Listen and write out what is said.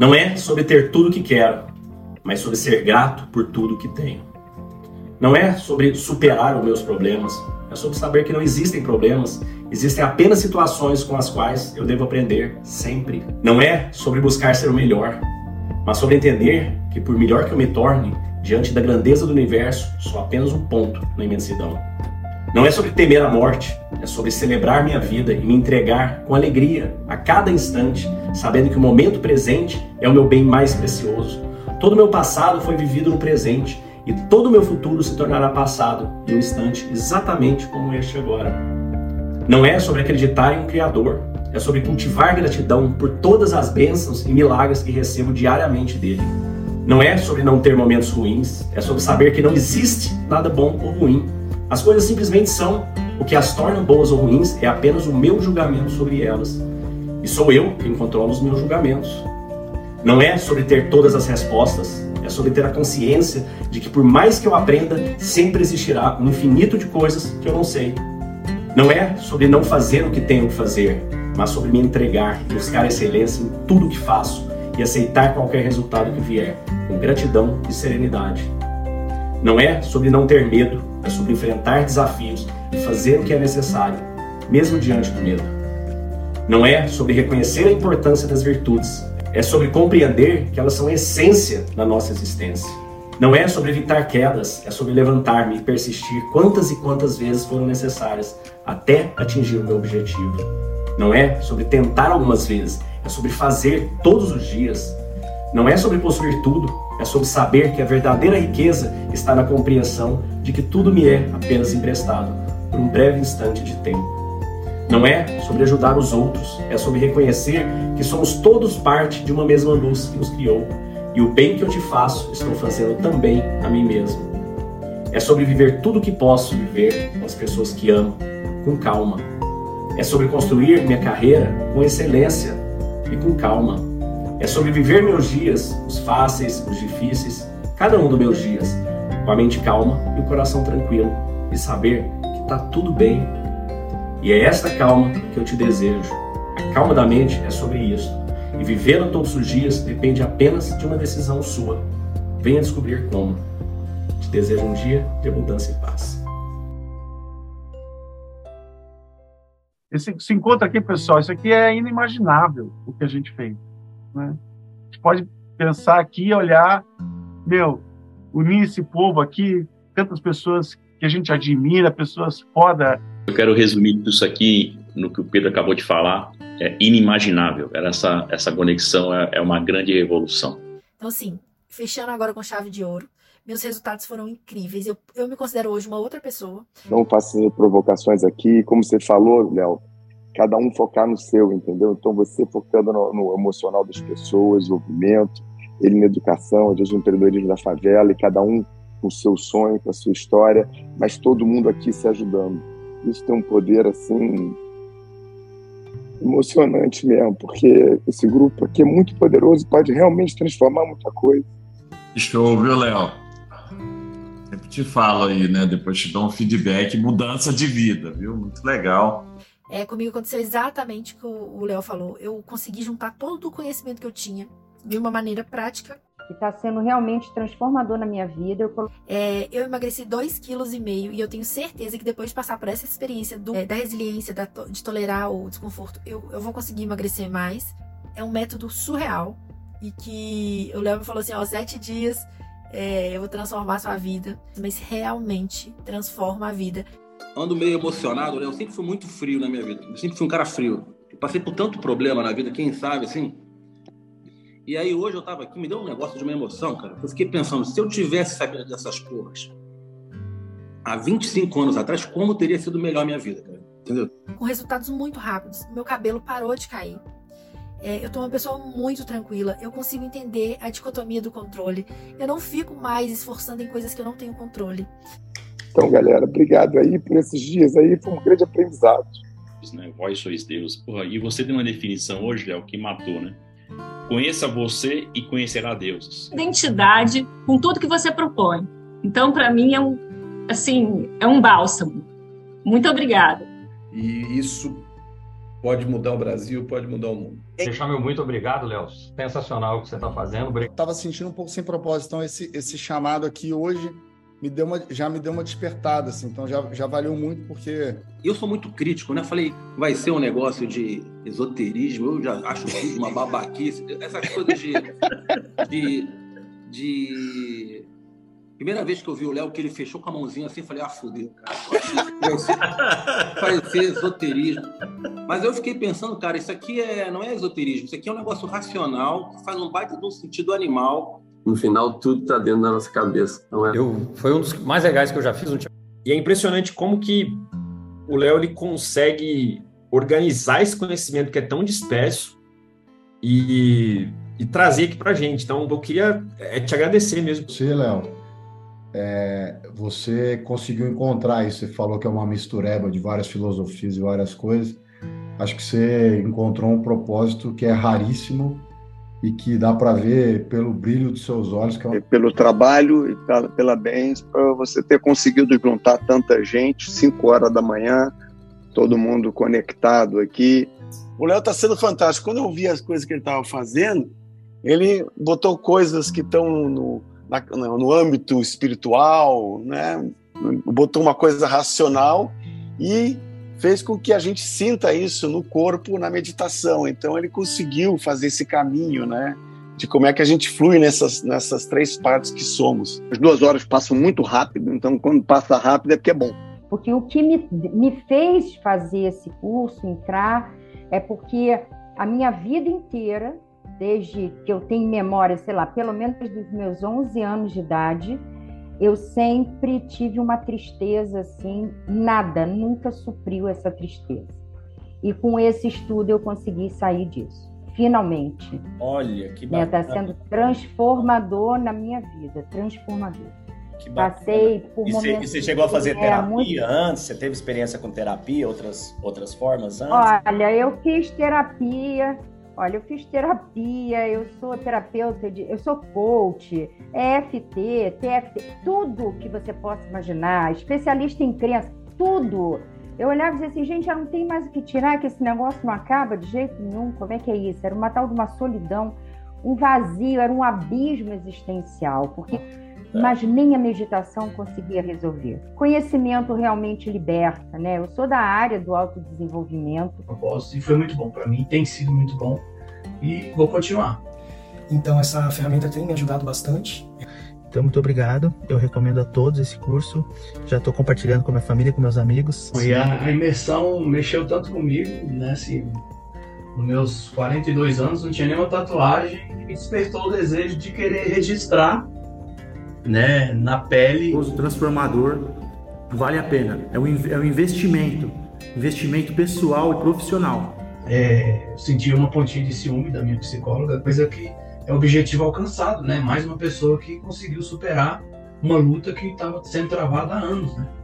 Não é sobre ter tudo o que quero, mas sobre ser grato por tudo que tenho. Não é sobre superar os meus problemas, é sobre saber que não existem problemas, existem apenas situações com as quais eu devo aprender sempre. Não é sobre buscar ser o melhor, mas sobre entender que por melhor que eu me torne, diante da grandeza do universo, sou apenas um ponto na imensidão. Não é sobre temer a morte, é sobre celebrar minha vida e me entregar com alegria a cada instante, sabendo que o momento presente é o meu bem mais precioso. Todo o meu passado foi vivido no presente e todo o meu futuro se tornará passado em um instante exatamente como este agora. Não é sobre acreditar em um Criador, é sobre cultivar gratidão por todas as bênçãos e milagres que recebo diariamente dele. Não é sobre não ter momentos ruins, é sobre saber que não existe nada bom ou ruim. As coisas simplesmente são. O que as torna boas ou ruins é apenas o meu julgamento sobre elas. E sou eu quem controla os meus julgamentos. Não é sobre ter todas as respostas, é sobre ter a consciência de que por mais que eu aprenda, sempre existirá um infinito de coisas que eu não sei. Não é sobre não fazer o que tenho que fazer, mas sobre me entregar, buscar excelência em tudo que faço e aceitar qualquer resultado que vier, com gratidão e serenidade. Não é sobre não ter medo, é sobre enfrentar desafios e fazer o que é necessário, mesmo diante do medo. Não é sobre reconhecer a importância das virtudes, é sobre compreender que elas são a essência da nossa existência. Não é sobre evitar quedas, é sobre levantar-me e persistir quantas e quantas vezes foram necessárias até atingir o meu objetivo. Não é sobre tentar algumas vezes, é sobre fazer todos os dias. Não é sobre possuir tudo, é sobre saber que a verdadeira riqueza está na compreensão de que tudo me é apenas emprestado por um breve instante de tempo. Não é sobre ajudar os outros, é sobre reconhecer que somos todos parte de uma mesma luz que nos criou, e o bem que eu te faço, estou fazendo também a mim mesmo. É sobre viver tudo o que posso viver com as pessoas que amo, com calma. É sobre construir minha carreira com excelência e com calma. É sobre viver meus dias, os fáceis, os difíceis, cada um dos meus dias, com a mente calma e o coração tranquilo, e saber que está tudo bem. E é esta calma que eu te desejo. A calma da mente é sobre isso. E vivê-la todos os dias depende apenas de uma decisão sua. Venha descobrir como. Te desejo um dia de abundância e paz. Esse encontro aqui, pessoal, isso aqui é inimaginável o que a gente fez, né? A gente pode pensar aqui e olhar, unir esse povo aqui, tantas pessoas que a gente admira, pessoas foda. Eu quero resumir tudo isso aqui no que o Pedro acabou de falar. É inimaginável. Essa conexão é uma grande revolução. Então, assim, fechando agora com chave de ouro, meus resultados foram incríveis. Eu me considero hoje uma outra pessoa. Não passando provocações aqui. Como você falou, Léo, cada um focar no seu, entendeu? Então, você focando no emocional das pessoas, no movimento, ele na educação, às vezes no empreendedorismo da favela, e cada um com o seu sonho, com a sua história, mas todo mundo aqui se ajudando. Isso tem um poder, assim, emocionante mesmo, porque esse grupo aqui é muito poderoso e pode realmente transformar muita coisa. Show, viu, Léo? Sempre te falo aí, né? Depois te dou um feedback, mudança de vida, viu? Muito legal. Comigo aconteceu exatamente o que o Léo falou. Eu consegui juntar todo o conhecimento que eu tinha de uma maneira prática. Que está sendo realmente transformador na minha vida. Eu emagreci 2,5 kg e eu tenho certeza que depois de passar por essa experiência da resiliência, de tolerar o desconforto, eu vou conseguir emagrecer mais. É um método surreal e que o Léo me falou assim, 7 dias eu vou transformar a sua vida, mas realmente transforma a vida. Ando meio emocionado, né? Eu sempre fui muito frio na minha vida, eu sempre fui um cara frio. Eu passei por tanto problema na vida, quem sabe, assim. E aí hoje eu tava aqui, me deu um negócio de uma emoção, cara. Eu fiquei pensando, se eu tivesse sabido dessas porras há 25 anos atrás, como teria sido melhor a minha vida, cara? Entendeu? Com resultados muito rápidos. Meu cabelo parou de cair. Eu tô uma pessoa muito tranquila. Eu consigo entender a dicotomia do controle. Eu não fico mais esforçando em coisas que eu não tenho controle. Então, galera, obrigado aí por esses dias aí. Foi um grande aprendizado. Né? Vós sois Deus. Porra, e você deu uma definição hoje, Léo, que matou, né? Conheça você e conhecerá Deus. Identidade com tudo que você propõe. Então, para mim, é um bálsamo. Muito obrigada. E isso pode mudar o Brasil, pode mudar o mundo. Deixar meu muito obrigado, Léo. Sensacional o que você está fazendo. Obrigado. Estava sentindo um pouco sem propósito, então esse chamado aqui hoje já me deu uma despertada, assim, então já valeu muito, porque... Eu sou muito crítico, né? Falei, vai ser um negócio de esoterismo, eu já acho tudo uma babaquice, essas coisas de... Primeira vez que eu vi o Léo, que ele fechou com a mãozinha assim, falei, fudeu, cara, vai ser esoterismo. Mas eu fiquei pensando, cara, isso aqui não é esoterismo, isso aqui é um negócio racional, que faz um baita de um sentido animal. No final, tudo está dentro da nossa cabeça. Não é? Foi um dos mais legais que eu já fiz. E é impressionante como que o Léo, ele consegue organizar esse conhecimento que é tão disperso e trazer aqui para a gente. Então, eu queria te agradecer mesmo. Sim, Léo. Você conseguiu encontrar isso, você falou que é uma mistureba de várias filosofias e várias coisas. Acho que você encontrou um propósito que é raríssimo e que dá para ver pelo brilho dos seus olhos. Pelo trabalho e pela bênção, para você ter conseguido juntar tanta gente, 5h da manhã, todo mundo conectado aqui. O Léo está sendo fantástico. Quando eu vi as coisas que ele estava fazendo, ele botou coisas que estão no âmbito espiritual, né? Botou uma coisa racional e fez com que a gente sinta isso no corpo, na meditação. Então ele conseguiu fazer esse caminho, né? De como é que a gente flui nessas três partes que somos. As 2 horas passam muito rápido, então quando passa rápido é porque é bom. Porque o que me fez fazer esse curso, entrar, é porque a minha vida inteira, desde que eu tenho memória, sei lá, pelo menos dos meus 11 anos de idade, eu sempre tive uma tristeza assim, nada, nunca supriu essa tristeza. E com esse estudo eu consegui sair disso, finalmente. Olha, que bacana. Está sendo transformador na minha vida, transformador. Que bacana. Passei por momentos... E você chegou a fazer terapia antes? Você teve experiência com terapia, outras formas antes? Olha, eu fiz terapia... eu sou terapeuta, eu sou coach, EFT, TFT, tudo que você possa imaginar, especialista em crença, tudo. Eu olhava e dizia assim, gente, já não tem mais o que tirar, que esse negócio não acaba de jeito nenhum, como é que é isso? Era uma tal de uma solidão, um vazio, era um abismo existencial, porque... Mas nem a meditação conseguia resolver. Conhecimento realmente liberta, né? Eu sou da área do autodesenvolvimento. Eu gosto e foi muito bom para mim, tem sido muito bom e vou continuar. Então essa ferramenta tem me ajudado bastante. Então muito obrigado, eu recomendo a todos esse curso. Já estou compartilhando com minha família, com meus amigos. E a imersão mexeu tanto comigo, né? Assim, nos meus 42 anos não tinha nenhuma tatuagem e despertou o desejo de querer registrar, né, na pele. O transformador vale a pena, é um investimento pessoal e profissional. Senti uma pontinha de ciúme da minha psicóloga, coisa que é um objetivo alcançado, né? Mais uma pessoa que conseguiu superar uma luta que estava sendo travada há anos, né?